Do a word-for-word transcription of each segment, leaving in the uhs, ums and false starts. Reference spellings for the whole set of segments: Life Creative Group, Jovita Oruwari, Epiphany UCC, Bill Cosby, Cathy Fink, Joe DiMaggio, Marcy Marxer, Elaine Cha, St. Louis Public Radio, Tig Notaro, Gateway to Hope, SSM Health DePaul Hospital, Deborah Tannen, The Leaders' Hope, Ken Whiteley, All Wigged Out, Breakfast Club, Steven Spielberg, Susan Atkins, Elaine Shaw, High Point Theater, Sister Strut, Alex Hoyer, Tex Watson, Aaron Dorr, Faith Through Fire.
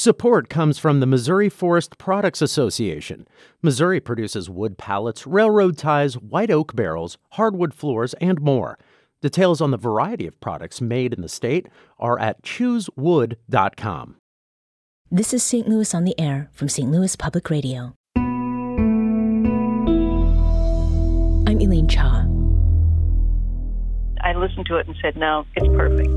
Support comes from the Missouri Forest Products Association. Missouri produces wood pallets, railroad ties, white oak barrels, hardwood floors, and more. Details on the variety of products made in the state are at choose wood dot com. This is Saint Louis on the Air from Saint Louis Public Radio. I'm Elaine Cha. I listened to it and said, no, it's perfect.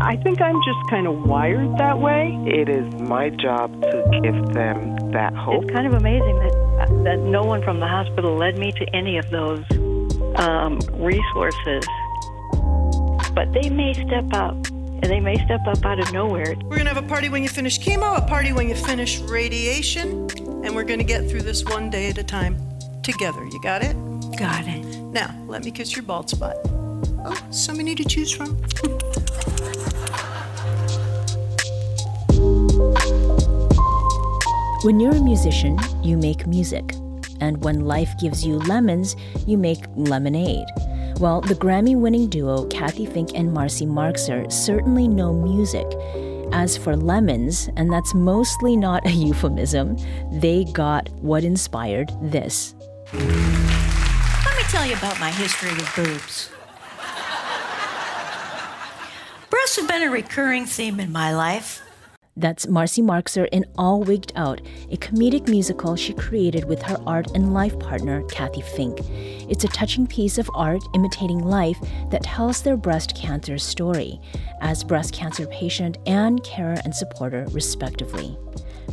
I think I'm just kind of wired that way. It is my job to give them that hope. It's kind of amazing that that no one from the hospital led me to any of those um, resources. But they may step up, and they may step up out of nowhere. We're going to have a party when you finish chemo, a party when you finish radiation, and we're going to get through this one day at a time together. You got it? Got it. Now, let me kiss your bald spot. Oh, so many to choose from. When you're a musician, you make music. And when life gives you lemons, you make lemonade. Well, the Grammy-winning duo Cathy Fink and Marcy Marxer certainly know music. As for lemons, and that's mostly not a euphemism, they got what inspired this. Let me tell you about my history with boobs. Breasts have been a recurring theme in my life. That's Marcy Marxer in All Wigged Out, a comedic musical she created with her art and life partner, Cathy Fink. It's a touching piece of art imitating life that tells their breast cancer story as breast cancer patient and carer and supporter, respectively.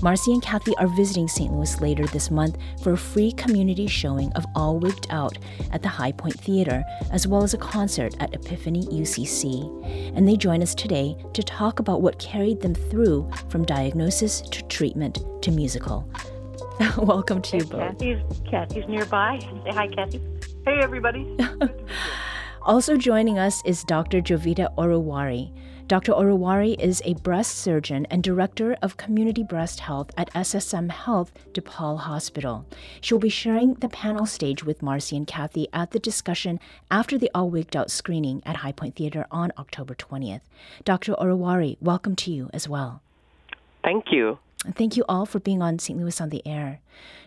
Marcy and Cathy are visiting Saint Louis later this month for a free community showing of All Wigged Out at the High Point Theater, as well as a concert at Epiphany U C C. And they join us today to talk about what carried them through from diagnosis to treatment to musical. Welcome to you both. Cathy's, Cathy's nearby. Say hi, Cathy. Hey, everybody. Also joining us is Doctor Jovita Oruwari. Doctor Oruwari is a breast surgeon and director of community breast health at S S M Health DePaul Hospital. She'll be sharing the panel stage with Marcy and Cathy at the discussion after the All Wigged Out screening at High Point Theater on October twentieth. Doctor Oruwari, welcome to you as well. Thank you. And thank you all for being on Saint Louis on the Air.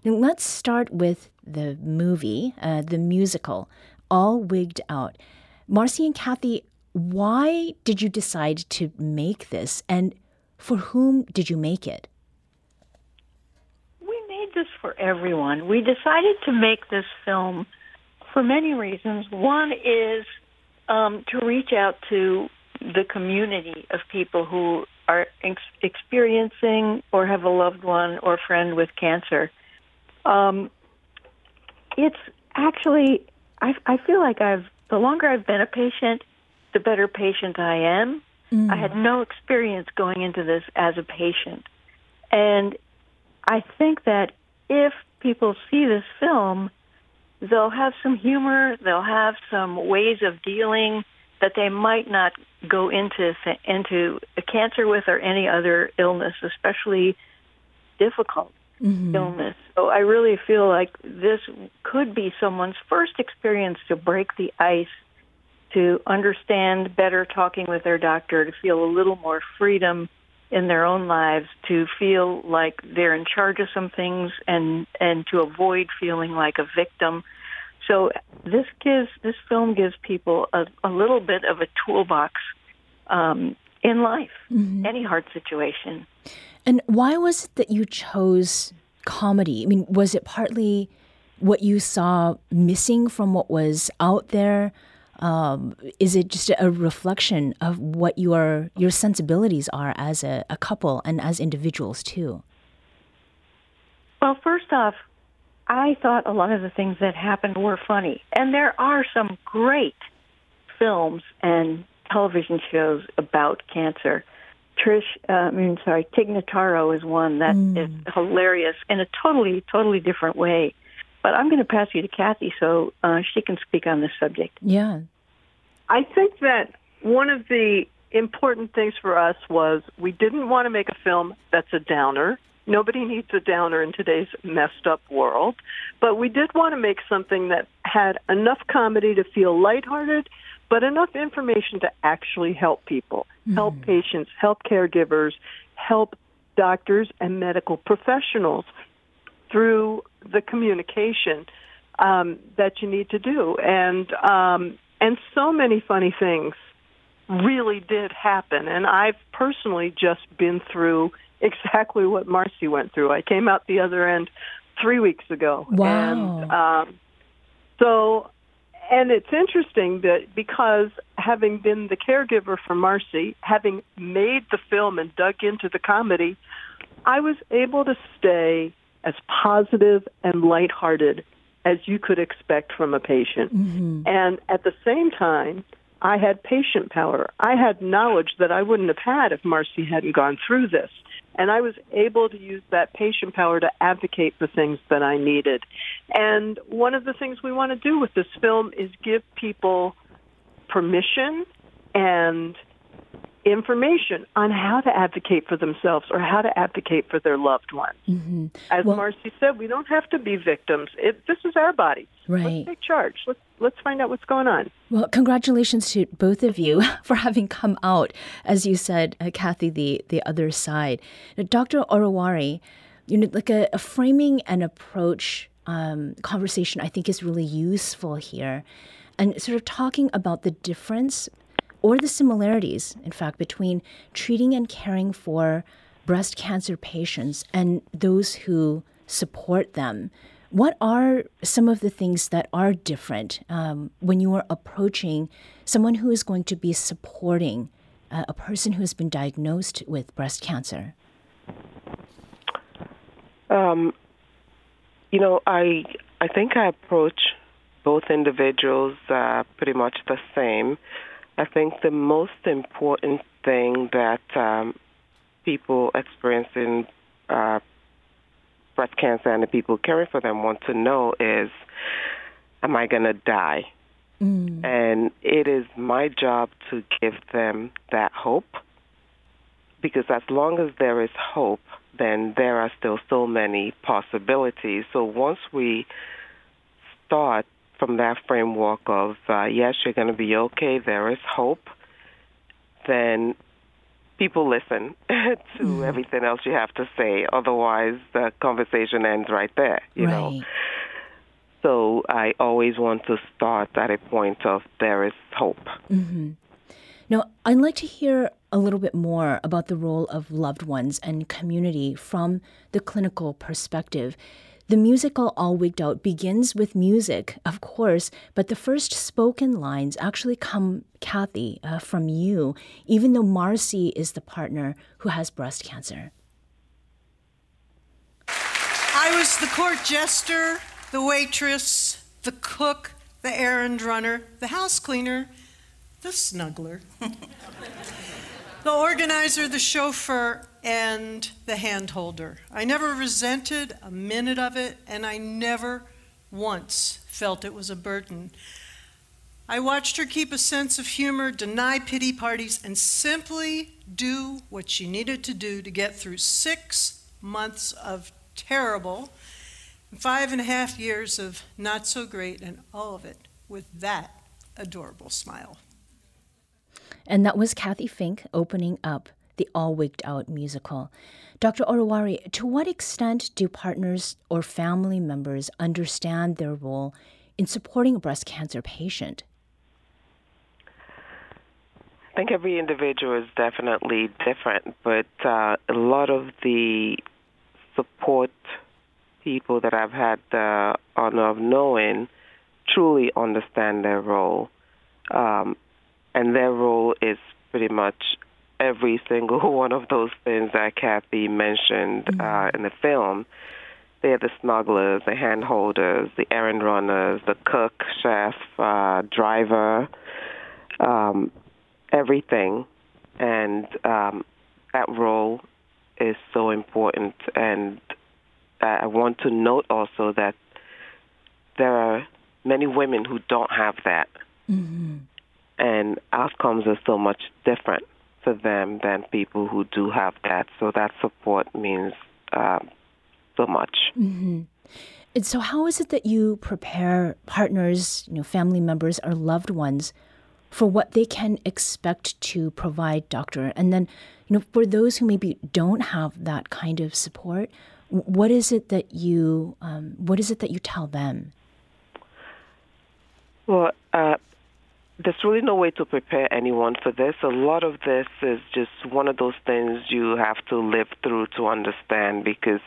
Now let's start with the movie, uh, the musical, All Wigged Out. Marcy and Cathy, why did you decide to make this, and for whom did you make it? We made this for everyone. We decided to make this film for many reasons. One is um, to reach out to the community of people who are ex- experiencing or have a loved one or friend with cancer. Um, it's actually, I, I feel like I've, the longer I've been a patient, the better patient I am. Mm. I had no experience going into this as a patient. And I think that if people see this film, they'll have some humor, they'll have some ways of dealing that they might not go into into cancer with or any other illness, especially difficult mm-hmm. illness. So I really feel like this could be someone's first experience to break the ice, to understand better talking with their doctor, to feel a little more freedom in their own lives, to feel like they're in charge of some things, and, and to avoid feeling like a victim. So this gives this film gives people a, a little bit of a toolbox um, in life, mm-hmm. any hard situation. And why was it that you chose comedy? I mean, was it partly what you saw missing from what was out there? Um, is it just a reflection of what your your sensibilities are as a, a couple and as individuals, too? Well, first off, I thought a lot of the things that happened were funny. And there are some great films and television shows about cancer. Trish, uh, I mean, sorry, Tig Notaro is one that mm. is hilarious in a totally, totally different way. But I'm going to pass you to Cathy so uh, she can speak on this subject. Yeah. I think that one of the important things for us was we didn't want to make a film that's a downer. Nobody needs a downer in today's messed up world. But we did want to make something that had enough comedy to feel lighthearted, but enough information to actually help people, mm-hmm. help patients, help caregivers, help doctors and medical professionals through the communication um, that you need to do. And um, and so many funny things really did happen. And I've personally just been through exactly what Marcy went through. I came out the other end three weeks ago. Wow. And, um, so, and it's interesting that because having been the caregiver for Marcy, having made the film and dug into the comedy, I was able to stay as positive and lighthearted as you could expect from a patient. Mm-hmm. And at the same time, I had patient power. I had knowledge that I wouldn't have had if Marcy hadn't gone through this. And I was able to use that patient power to advocate for things that I needed. And one of the things we want to do with this film is give people permission and information on how to advocate for themselves or how to advocate for their loved ones. Mm-hmm. As well, Marcy said, we don't have to be victims. It, this is our body. Right. Let's take charge. Let's, let's find out what's going on. Well, congratulations to both of you for having come out, as you said, uh, Cathy, the, the other side. Now, Doctor Oruwari, you know, like a, a framing and approach um, conversation I think is really useful here, and sort of talking about the difference or the similarities, in fact, between treating and caring for breast cancer patients and those who support them. What are some of the things that are different um, when you are approaching someone who is going to be supporting uh, a person who has been diagnosed with breast cancer? Um, you know, I I think I approach both individuals uh, pretty much the same. I think the most important thing that um, people experiencing uh, breast cancer and the people caring for them want to know is, am I going to die? Mm. And it is my job to give them that hope, because as long as there is hope, then there are still so many possibilities. So once we start from that framework of, uh, yes, you're going to be okay, there is hope, then people listen to mm-hmm. everything else you have to say. Otherwise, the conversation ends right there, you right. know. So I always want to start at a point of there is hope. Mm-hmm. Now, I'd like to hear a little bit more about the role of loved ones and community from the clinical perspective. The musical All Wigged Out begins with music, of course, but the first spoken lines actually come, Cathy, uh, from you, even though Marcy is the partner who has breast cancer. I was the court jester, the waitress, the cook, the errand runner, the house cleaner, the snuggler, the organizer, the chauffeur, and the hand holder. I never resented a minute of it, and I never once felt it was a burden. I watched her keep a sense of humor, deny pity parties, and simply do what she needed to do to get through six months of terrible, and five and a half years of not so great, and all of it with that adorable smile. And that was Cathy Fink opening up the All Wigged Out musical. Doctor Oruwari, to what extent do partners or family members understand their role in supporting a breast cancer patient? I think every individual is definitely different, but uh, a lot of the support people that I've had the honor of knowing truly understand their role. Um, and their role is pretty much every single one of those things that Cathy mentioned mm-hmm. uh, in the film. They are the snugglers, the handholders, the errand runners, the cook, chef, uh, driver, um, everything. And um, that role is so important. And I want to note also that there are many women who don't have that. Mm-hmm. And outcomes are so much different for them than people who do have that. So that support means uh, so much. Mm-hmm. And so how is it that you prepare partners, you know, family members or loved ones for what they can expect to provide, doctor? And then, you know, for those who maybe don't have that kind of support, what is it that you um, what is it that you tell them? Well, uh, there's really no way to prepare anyone for this. A lot of this is just one of those things you have to live through to understand, because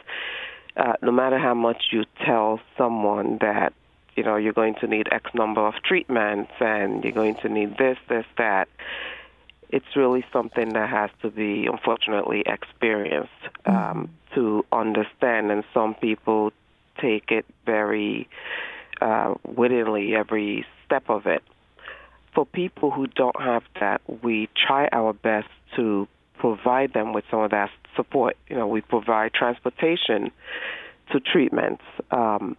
uh, no matter how much you tell someone that, you know, you're going to need X number of treatments and you're going to need this, this, that, it's really something that has to be, unfortunately, experienced um, mm-hmm. to understand. And some people take it very uh, willingly, every step of it. For people who don't have that, we try our best to provide them with some of that support. You know, we provide transportation to treatments. Um,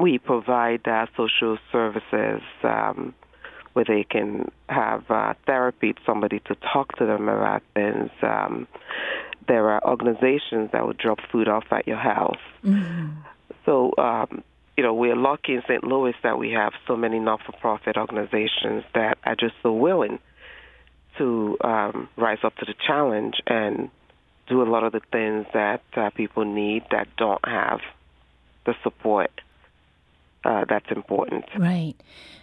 we provide uh, social services um, where they can have uh, therapy, somebody to talk to them about things. Um, there are organizations that will drop food off at your house. Mm-hmm. So, um, you know, we're lucky in Saint Louis that we have so many not-for-profit organizations that are just so willing to um, rise up to the challenge and do a lot of the things that uh, people need that don't have the support uh, that's important. Right.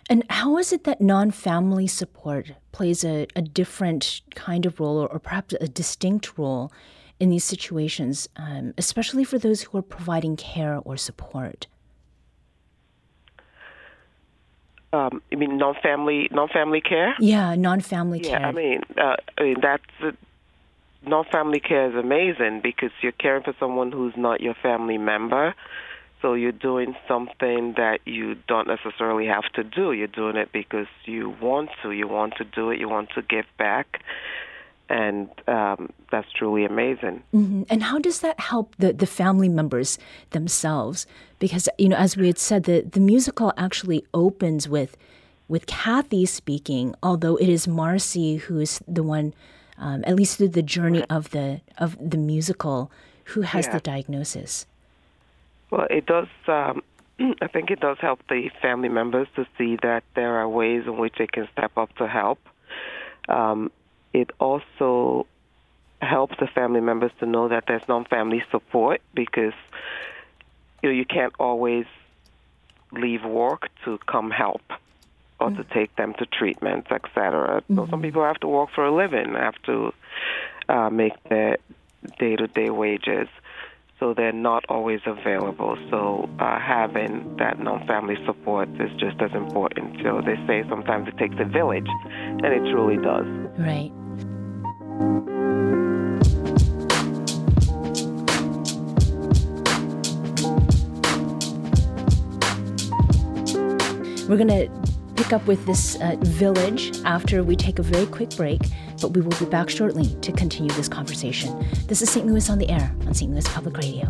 And how is it that non-family support plays a, a different kind of role, or, or perhaps a distinct role in these situations, um, especially for those who are providing care or support? Um, I mean, non-family, non-family care. Yeah, non-family care. Yeah, I mean, uh, I mean that's uh, non-family care is amazing because you're caring for someone who's not your family member, so you're doing something that you don't necessarily have to do. You're doing it because you want to. You want to do it. You want to give back, and um, that's truly amazing. Mm-hmm. And how does that help the, the family members themselves? Because, you know, as we had said, the, the musical actually opens with with Cathy speaking, although it is Marcy who is the one, um, at least through the journey of the of the musical, who has yeah. the diagnosis. Well, it does. Um, I think it does help the family members to see that there are ways in which they can step up to help. Um, It also helps the family members to know that there's non-family support, because you know you can't always leave work to come help or mm-hmm. to take them to treatments, et cetera. Mm-hmm. So some people have to work for a living, have to uh, make their day-to-day wages, so they're not always available. So uh, having that non-family support is just as important. So they say sometimes it takes a village, and it truly does. Right. We're going to pick up with this uh, village after we take a very quick break, but we will be back shortly to continue this conversation. This is Saint Louis on the Air on Saint Louis Public Radio.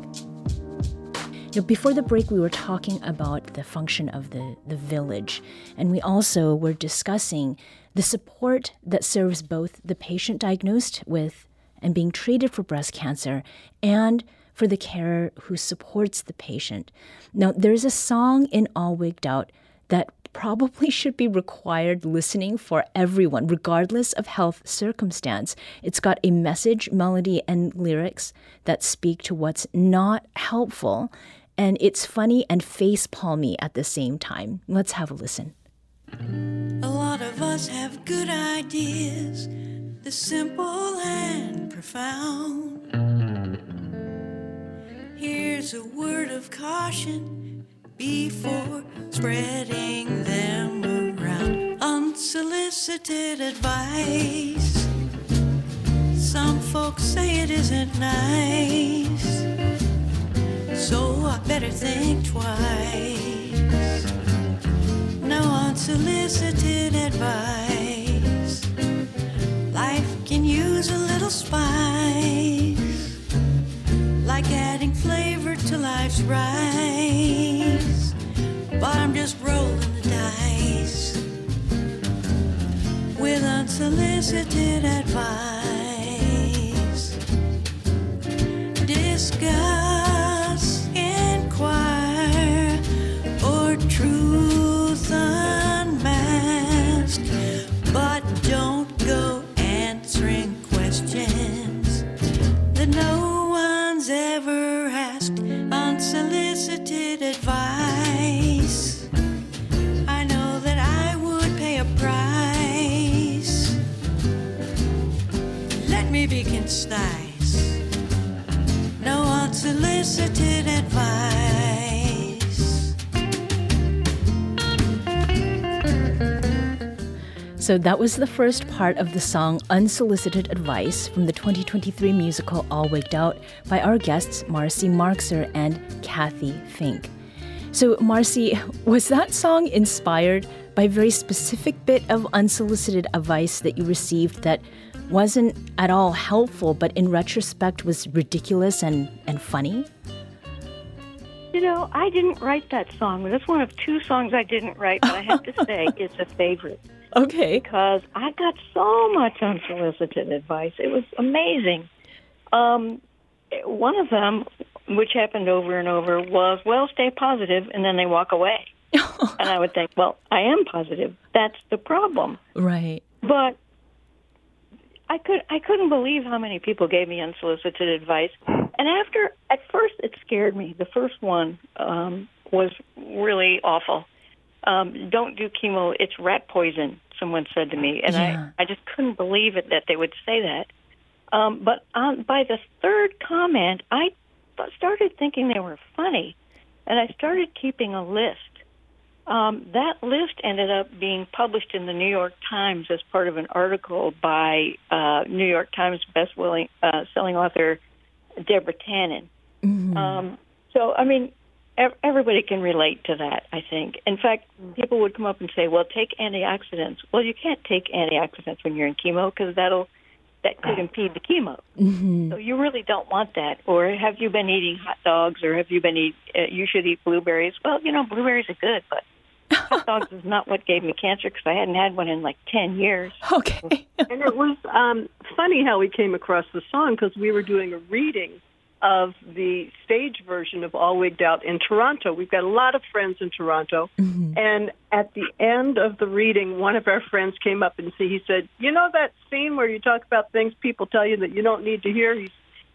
Now, before the break, we were talking about the function of the, the village, and we also were discussing the support that serves both the patient diagnosed with and being treated for breast cancer and for the carer who supports the patient. Now, there's a song in All Wigged Out that probably should be required listening for everyone, regardless of health circumstance. It's got a message, melody, and lyrics that speak to what's not helpful. And it's funny and face-palmy at the same time. Let's have a listen. A lot of us have good ideas, the simple and profound. Here's Here's a word of caution before spreading them around. Unsolicited advice. Some folks say it isn't nice, so I better think twice. No unsolicited advice. Life can use a little spice, like adding flavor to life's rice. But I'm just rolling the dice with unsolicited advice. Discuss, inquire, or truth unmask, but don't go answering questions that no one's ever asked. Unsolicited advice. I know that I would pay a price. Let me be concise. No unsolicited advice. So that was the first part of the song Unsolicited Advice from the twenty twenty-three musical All Wigged Out by our guests Marcy Marxer and Cathy Fink. So Marcy, was that song inspired by a very specific bit of unsolicited advice that you received that wasn't at all helpful, but in retrospect was ridiculous and, and funny? You know, I didn't write that song. That's one of two songs I didn't write, but I have to say it's a favorite. Okay. Because I got so much unsolicited advice. It was amazing. Um, one of them, which happened over and over, was, well, stay positive, and then they walk away. And I would think, well, I am positive. That's the problem. Right. But I could I couldn't believe how many people gave me unsolicited advice. And after, at first, it scared me. The first one um, was really awful. Um, don't do chemo, it's rat poison, someone said to me. And yeah. I, I just couldn't believe it that they would say that. Um, but on, by the third comment, I started thinking they were funny. And I started keeping a list. Um, that list ended up being published in the New York Times as part of an article by uh, New York Times best-selling uh, selling author Deborah Tannen. Mm-hmm. Um, so, I mean, ev- everybody can relate to that, I think. In fact, people would come up and say, well, take antioxidants. Well, you can't take antioxidants when you're in chemo because that'll that could impede the chemo. Mm-hmm. So you really don't want that. Or have you been eating hot dogs, or have you been eat, uh, you should eat blueberries. Well, you know, blueberries are good, but hot dogs is not what gave me cancer because I hadn't had one in like ten years. Okay. And it was um, funny how we came across the song because we were doing a reading of the stage version of All Wigged Out in Toronto. We've got a lot of friends in Toronto. Mm-hmm. And at the end of the reading, one of our friends came up and he said, you know that scene where you talk about things people tell you that you don't need to hear? He,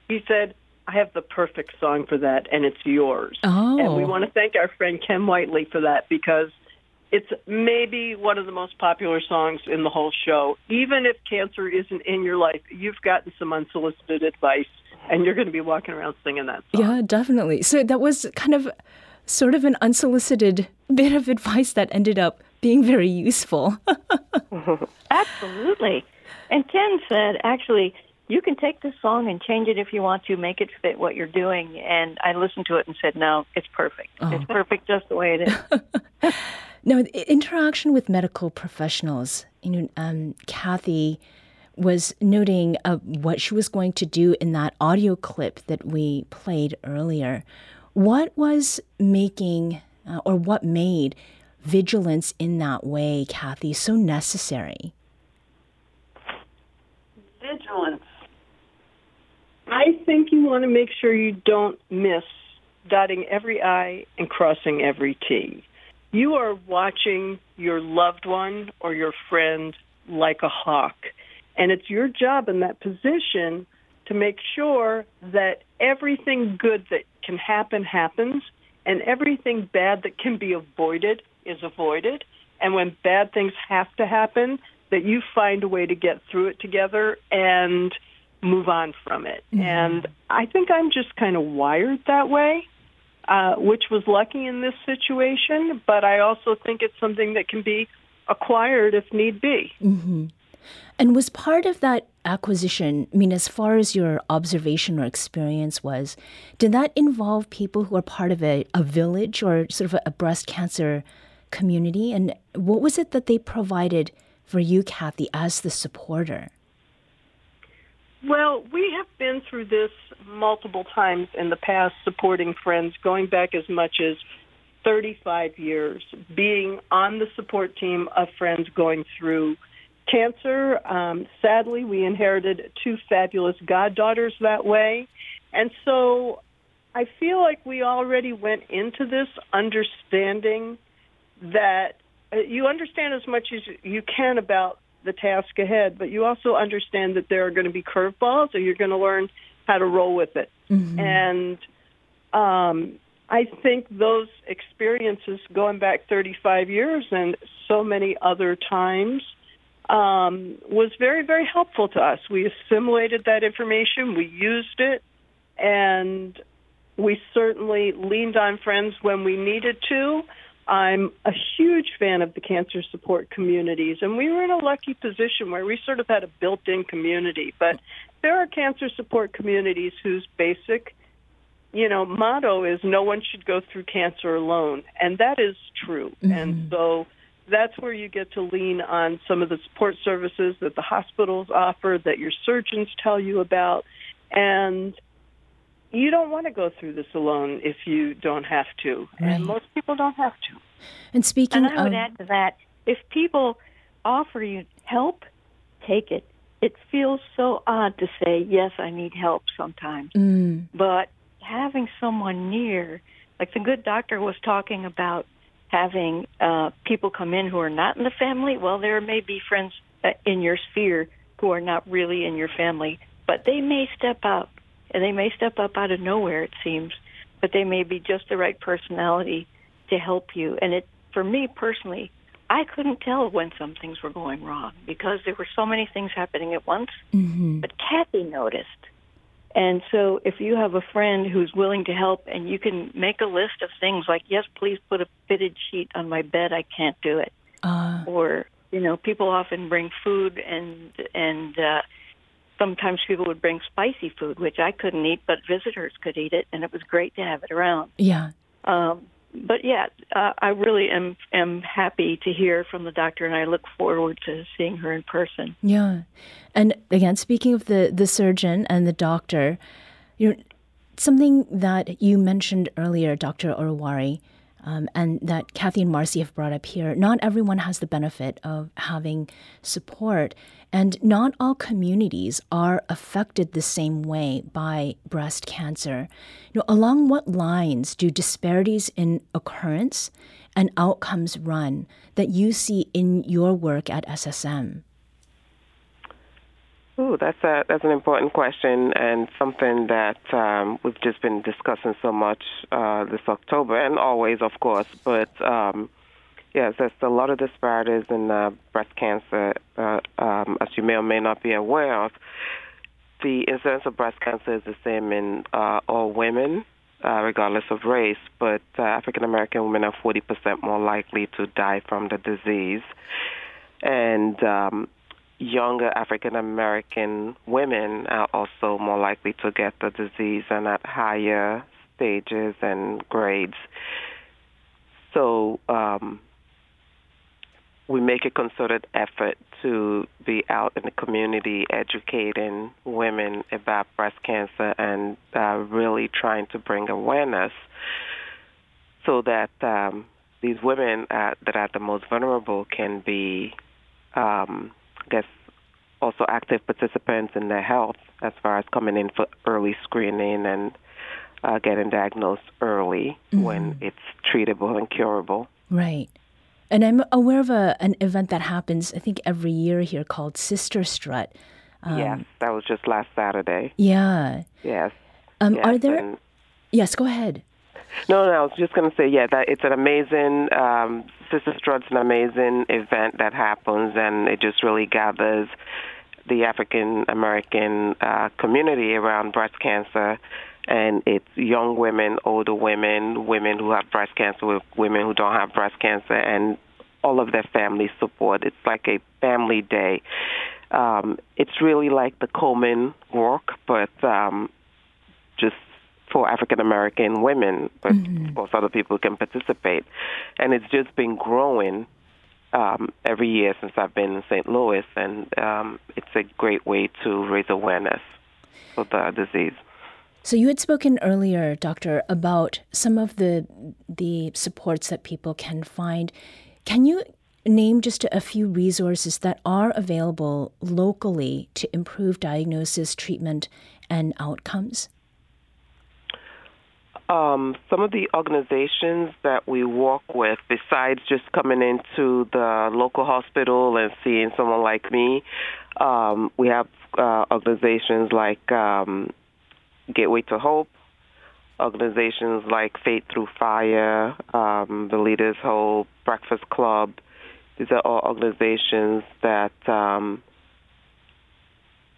he said, I have the perfect song for that, and it's yours. Oh. And we want to thank our friend Ken Whiteley for that because it's maybe one of the most popular songs in the whole show. Even if cancer isn't in your life, you've gotten some unsolicited advice, and you're going to be walking around singing that song. Yeah, definitely. So that was kind of sort of an unsolicited bit of advice that ended up being very useful. Absolutely. And Ken said, actually, you can take this song and change it if you want to, make it fit what you're doing. And I listened to it and said, no, it's perfect. Oh. It's perfect just the way it is. Now, interaction with medical professionals, you know, um, Cathy was noting uh, what she was going to do in that audio clip that we played earlier. What was making uh, or what made vigilance in that way, Cathy, so necessary? Vigilance. I think you want to make sure you don't miss dotting every I and crossing every T. You are watching your loved one or your friend like a hawk, and it's your job in that position to make sure that everything good that can happen happens, and everything bad that can be avoided is avoided, and when bad things have to happen, that you find a way to get through it together and move on from it. Mm-hmm. And I think I'm just kind of wired that way. uh, which was lucky in this situation, but I also think it's something that can be acquired if need be. Mm-hmm. And was part of that acquisition, I mean, as far as your observation or experience was, did that involve people who are part of a, a village or sort of a, a breast cancer community? And what was it that they provided for you, Cathy, as the supporter? Well, we have been through this multiple times in the past, supporting friends, going back as much as thirty-five years, being on the support team of friends going through cancer. Um, sadly, we inherited two fabulous goddaughters that way. And so I feel like we already went into this understanding that uh, you understand as much as you can about the task ahead, but you also understand that there are going to be curveballs, or you're going to learn how to roll with it. Mm-hmm. And um, I think those experiences going back thirty-five years and so many other times Um, was very, very helpful to us. We assimilated that information, we used it, and we certainly leaned on friends when we needed to. I'm a huge fan of the cancer support communities, and we were in a lucky position where we sort of had a built-in community. But there are cancer support communities whose basic, you know, motto is no one should go through cancer alone, and that is true. Mm-hmm. And so that's where you get to lean on some of the support services that the hospitals offer, that your surgeons tell you about. And you don't want to go through this alone if you don't have to. Right. And most people don't have to. And speaking and I of... would add to that, if people offer you help, take it. It feels so odd to say, yes, I need help sometimes. Mm. But having someone near, like the good doctor was talking about, having uh, people come in who are not in the family. Well, there may be friends in your sphere who are not really in your family, but they may step up, and they may step up out of nowhere, it seems, but they may be just the right personality to help you. And it, for me personally, I couldn't tell when some things were going wrong because there were so many things happening at once, mm-hmm. but Cathy noticed. And so if you have a friend who's willing to help and you can make a list of things like, yes, please put a fitted sheet on my bed, I can't do it. Uh, or, you know, people often bring food and and uh, sometimes people would bring spicy food, which I couldn't eat, but visitors could eat it, and it was great to have it around. Yeah. Um, but, yeah, uh, I really am, am happy to hear from the doctor, and I look forward to seeing her in person. Yeah. And, again, speaking of the, the surgeon and the doctor, you know, something that you mentioned earlier, Doctor Oruwari, um, and that Cathy and Marcy have brought up here, not everyone has the benefit of having support, and not all communities are affected the same way by breast cancer. You know, along what lines do disparities in occurrence and outcomes run that you see in your work at S S M? Ooh, that's a that's an important question and something that um, we've just been discussing so much uh, this October and always, of course. But um, yes, there's a lot of disparities in uh, breast cancer, uh, um, as you may or may not be aware of. The incidence of breast cancer is the same in uh, all women, uh, regardless of race. But uh, African American women are forty percent more likely to die from the disease, and um, younger African-American women are also more likely to get the disease and at higher stages and grades. So um, we make a concerted effort to be out in the community educating women about breast cancer and uh, really trying to bring awareness so that um, these women uh, that are the most vulnerable can be um I guess also active participants in their health as far as coming in for early screening and uh, getting diagnosed early mm-hmm. when it's treatable and curable. Right. And I'm aware of a, an event that happens, I think, every year here called Sister Strut. Um, yes, that was just last Saturday. Yeah. Yes. Um, yes are there... And... Yes, go ahead. No, no, I was just going to say, yeah, that it's an amazing, um, Sister Strut's an amazing event that happens, and it just really gathers the African-American uh, community around breast cancer and it's young women, older women, women who have breast cancer, women who don't have breast cancer, and all of their family support. It's like a family day. Um, it's really like the Coleman work, but um, just for African-American women, but mm-hmm. of course other people can participate. And it's just been growing um, every year since I've been in Saint Louis, and um, it's a great way to raise awareness for the disease. So you had spoken earlier, Doctor, about some of the the supports that people can find. Can you name just a few resources that are available locally to improve diagnosis, treatment, and outcomes? Um, some of the organizations that we work with, besides just coming into the local hospital and seeing someone like me, um, we have uh, organizations like um, Gateway to Hope, organizations like Faith Through Fire, um, The Leaders' Hope, Breakfast Club. These are all organizations that um,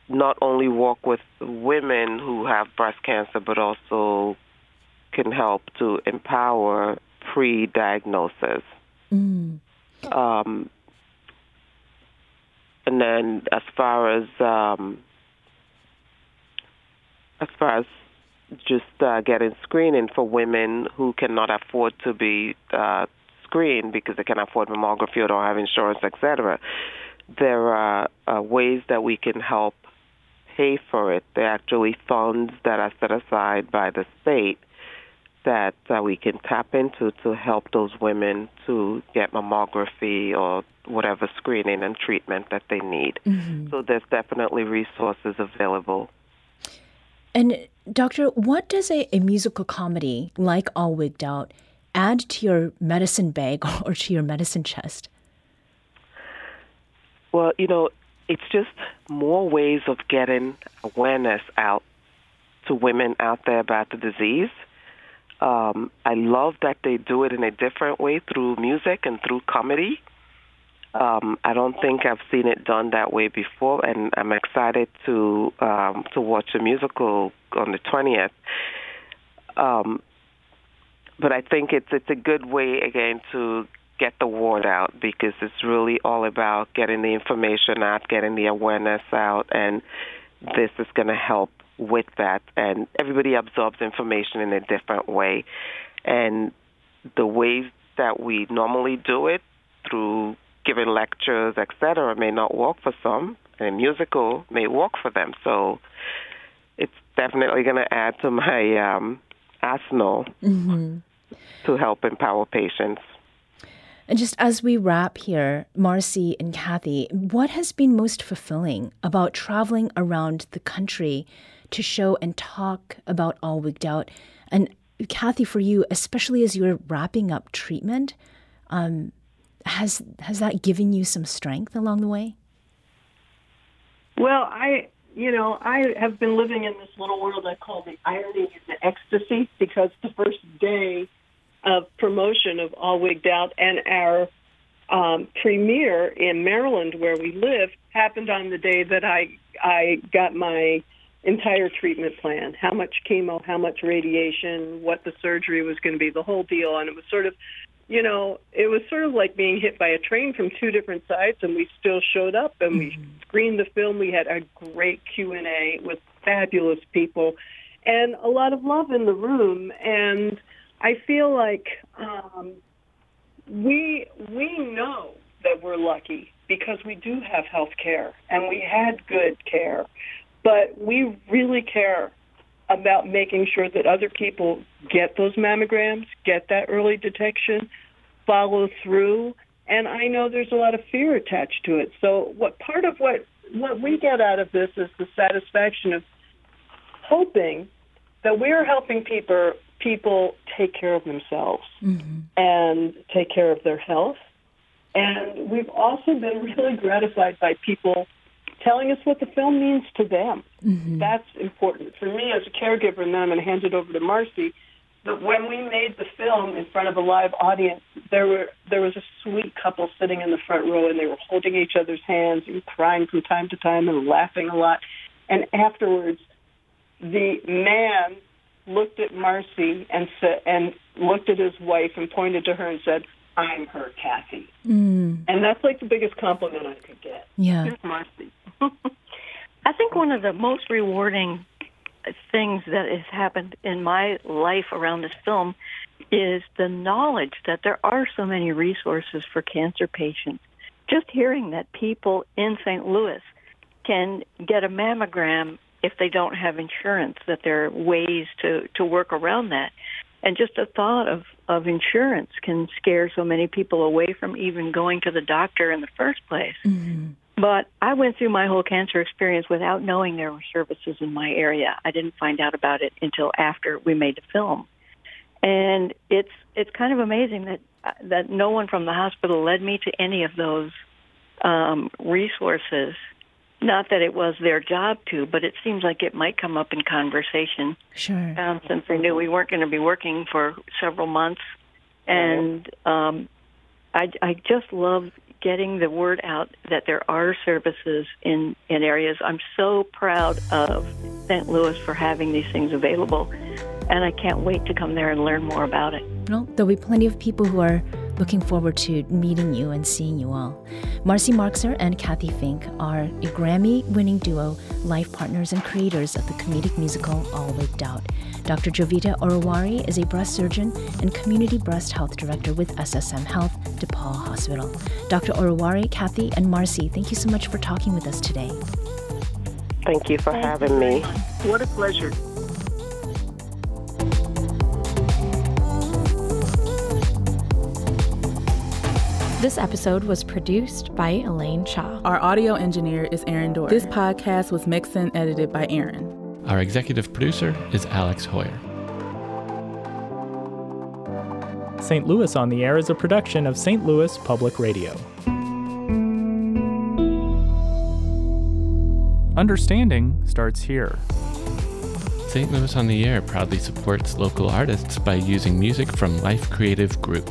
not only work with women who have breast cancer, but also can help to empower pre-diagnosis. Mm. Um, and then as far as... Um, As far as just uh, getting screening for women who cannot afford to be uh, screened because they can't afford mammography or don't have insurance, et cetera, there are uh, ways that we can help pay for it. There are actually funds that are set aside by the state that uh, we can tap into to help those women to get mammography or whatever screening and treatment that they need. Mm-hmm. So there's definitely resources available. And, Doctor, what does a, a musical comedy like All Wigged Out add to your medicine bag or to your medicine chest? Well, you know, it's just more ways of getting awareness out to women out there about the disease. Um, I love that they do it in a different way through music and through comedy. Um, I don't think I've seen it done that way before, and I'm excited to um, to watch a musical on the twentieth. Um, but I think it's it's a good way, again, to get the word out, because it's really all about getting the information out, getting the awareness out, and this is going to help with that. And everybody absorbs information in a different way. And the ways that we normally do it through giving lectures, et cetera, may not work for some, and a musical may work for them. So it's definitely going to add to my um, arsenal mm-hmm. to help empower patients. And just as we wrap here, Marcy and Cathy, what has been most fulfilling about traveling around the country to show and talk about All Wigged Out? And Cathy, for you, especially as you're wrapping up treatment, um, Has has that given you some strength along the way? Well, I, you know, I have been living in this little world I call the irony and the ecstasy, because the first day of promotion of All Wigged Out and our um, premiere in Maryland, where we live, happened on the day that I I got my entire treatment plan, how much chemo, how much radiation, what the surgery was going to be, the whole deal. And it was sort of, you know, it was sort of like being hit by a train from two different sides, and we still showed up, and mm-hmm. we screened the film. We had a great Q and A with fabulous people and a lot of love in the room. And I feel like um, we we know that we're lucky because we do have health care, and we had good care. But we really care about making sure that other people get those mammograms, get that early detection, follow through. And I know there's a lot of fear attached to it. So what part of what, what we get out of this is the satisfaction of hoping that we're helping people, people take care of themselves mm-hmm. and take care of their health. And we've also been really gratified by people telling us what the film means to them. Mm-hmm. That's important. For me as a caregiver, and then I'm going to hand it over to Marcy, that when we made the film in front of a live audience, there were there was a sweet couple sitting in the front row, and they were holding each other's hands and crying from time to time and laughing a lot. And afterwards, the man looked at Marcy and said, and looked at his wife and pointed to her and said, "I'm her Cathy." Mm. And that's like the biggest compliment I could get. Yeah. Here's Marcy. I think one of the most rewarding things that has happened in my life around this film is the knowledge that there are so many resources for cancer patients. Just hearing that people in Saint Louis can get a mammogram if they don't have insurance, that there are ways to, to work around that. And just the thought of, of insurance can scare so many people away from even going to the doctor in the first place. Mm-hmm. But I went through my whole cancer experience without knowing there were services in my area. I didn't find out about it until after we made the film. And it's it's kind of amazing that that no one from the hospital led me to any of those um, resources. Not that it was their job to, but it seems like it might come up in conversation. Sure. Um, since they knew we weren't going to be working for several months. And um, I, I just love getting the word out that there are services in, in areas. I'm so proud of Saint Louis for having these things available. And I can't wait to come there and learn more about it. Well, there'll be plenty of people who are looking forward to meeting you and seeing you all. Marcy Marxer and Cathy Fink are a Grammy-winning duo, life partners, and creators of the comedic musical All Wigged Out. Doctor Jovita Oruwari is a breast surgeon and community breast health director with S S M Health DePaul Hospital. Doctor Oruwari, Cathy, and Marcy, thank you so much for talking with us today. Thank you for having me. What a pleasure. This episode was produced by Elaine Shaw. Our audio engineer is Aaron Dorr. This podcast was mixed and edited by Aaron. Our executive producer is Alex Hoyer. Saint Louis on the Air is a production of Saint Louis Public Radio. Understanding starts here. Saint Louis on the Air proudly supports local artists by using music from Life Creative Group.